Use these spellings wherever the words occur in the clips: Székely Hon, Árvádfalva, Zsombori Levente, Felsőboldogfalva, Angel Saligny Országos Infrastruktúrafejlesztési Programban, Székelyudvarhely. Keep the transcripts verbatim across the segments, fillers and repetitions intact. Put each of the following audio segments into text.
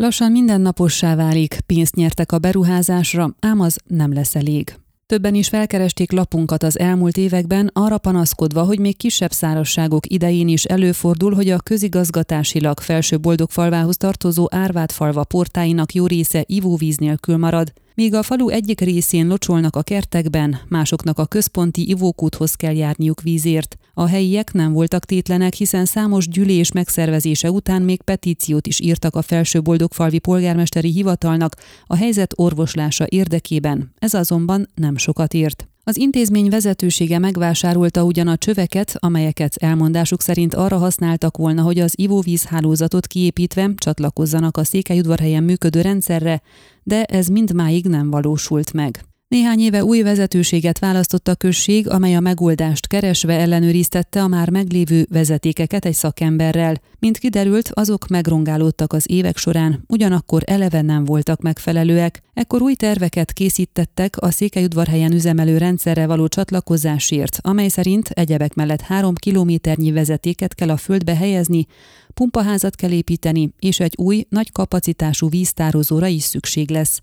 Lassan mindennapossá válik, pénzt nyertek a beruházásra, ám az nem lesz elég. Többen is felkeresték lapunkat az elmúlt években, arra panaszkodva, hogy még kisebb szárazságok idején is előfordul, hogy a közigazgatásilag Felsőboldogfalvához tartozó Árvádfalva portáinak jó része ivóvíz nélkül marad, míg a falu egyik részén locsolnak a kertekben, másoknak a központi ivókúthoz kell járniuk vízért. A helyiek nem voltak tétlenek, hiszen számos gyűlés megszervezése után még petíciót is írtak a Felsőboldogfalvi polgármesteri hivatalnak a helyzet orvoslása érdekében, ez azonban nem sokat ért. Az intézmény vezetősége megvásárolta ugyan a csöveket, amelyeket elmondásuk szerint arra használtak volna, hogy az ivóvízhálózatot kiépítve csatlakozzanak a Székelyudvarhelyen működő rendszerre, de ez mindmáig nem valósult meg. Néhány éve új vezetőséget választott a község, amely a megoldást keresve ellenőriztette a már meglévő vezetékeket egy szakemberrel. Mint kiderült, azok megrongálódtak az évek során, ugyanakkor eleve nem voltak megfelelőek. Ekkor új terveket készítettek a Székelyudvarhelyen üzemelő rendszerre való csatlakozásért, amely szerint egyebek mellett három kilométernyi vezetéket kell a földbe helyezni, pumpaházat kell építeni, és egy új, nagy kapacitású víztározóra is szükség lesz.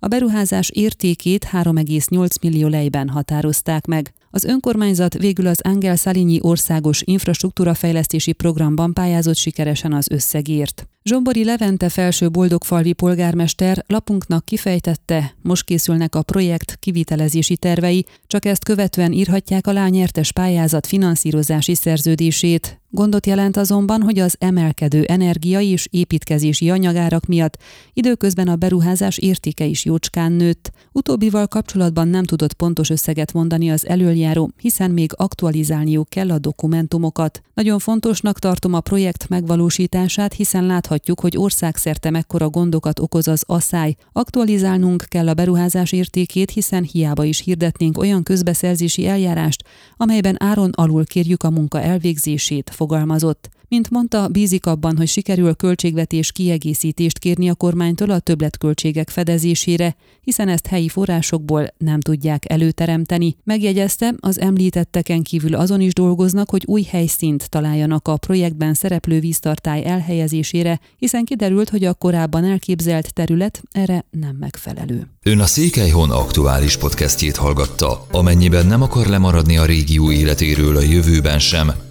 A beruházás értékét három egész nyolc millió lejben határozták meg. Az önkormányzat végül az Angel Saligny Országos Infrastruktúrafejlesztési Programban pályázott sikeresen az összegért. Zsombori Levente felsőboldogfalvi polgármester lapunknak kifejtette, most készülnek a projekt kivitelezési tervei, csak ezt követően írhatják alá nyertes pályázat finanszírozási szerződését. Gondot jelent azonban, hogy az emelkedő energia és építkezési anyagárak miatt időközben a beruházás értéke is jócskán nőtt. Utóbbival kapcsolatban nem tudott pontos összeget mondani az elöljáró, hiszen még aktualizálniuk kell a dokumentumokat. Nagyon fontosnak tartom a projekt megvalósítását, hiszen láthatjuk, hogy országszerte mekkora gondokat okoz az asszály. Aktualizálnunk kell a beruházás értékét, hiszen hiába is hirdetnénk olyan közbeszerzési eljárást, amelyben áron alul kérjük a munka elvégzését, fogalmazott. Mint mondta, bízik abban, hogy sikerül költségvetés kiegészítést kérni a kormánytól a többletköltségek fedezésére, hiszen ezt helyi forrásokból nem tudják előteremteni. Megjegyezte, az említetteken kívül azon is dolgoznak, hogy új helyszínt találjanak a projektben szereplő víztartály elhelyezésére, hiszen kiderült, hogy a korábban elképzelt terület erre nem megfelelő. Ön a Székely Hon aktuális podcastjét hallgatta. Amennyiben nem akar lemaradni a régió életéről a jövőben sem,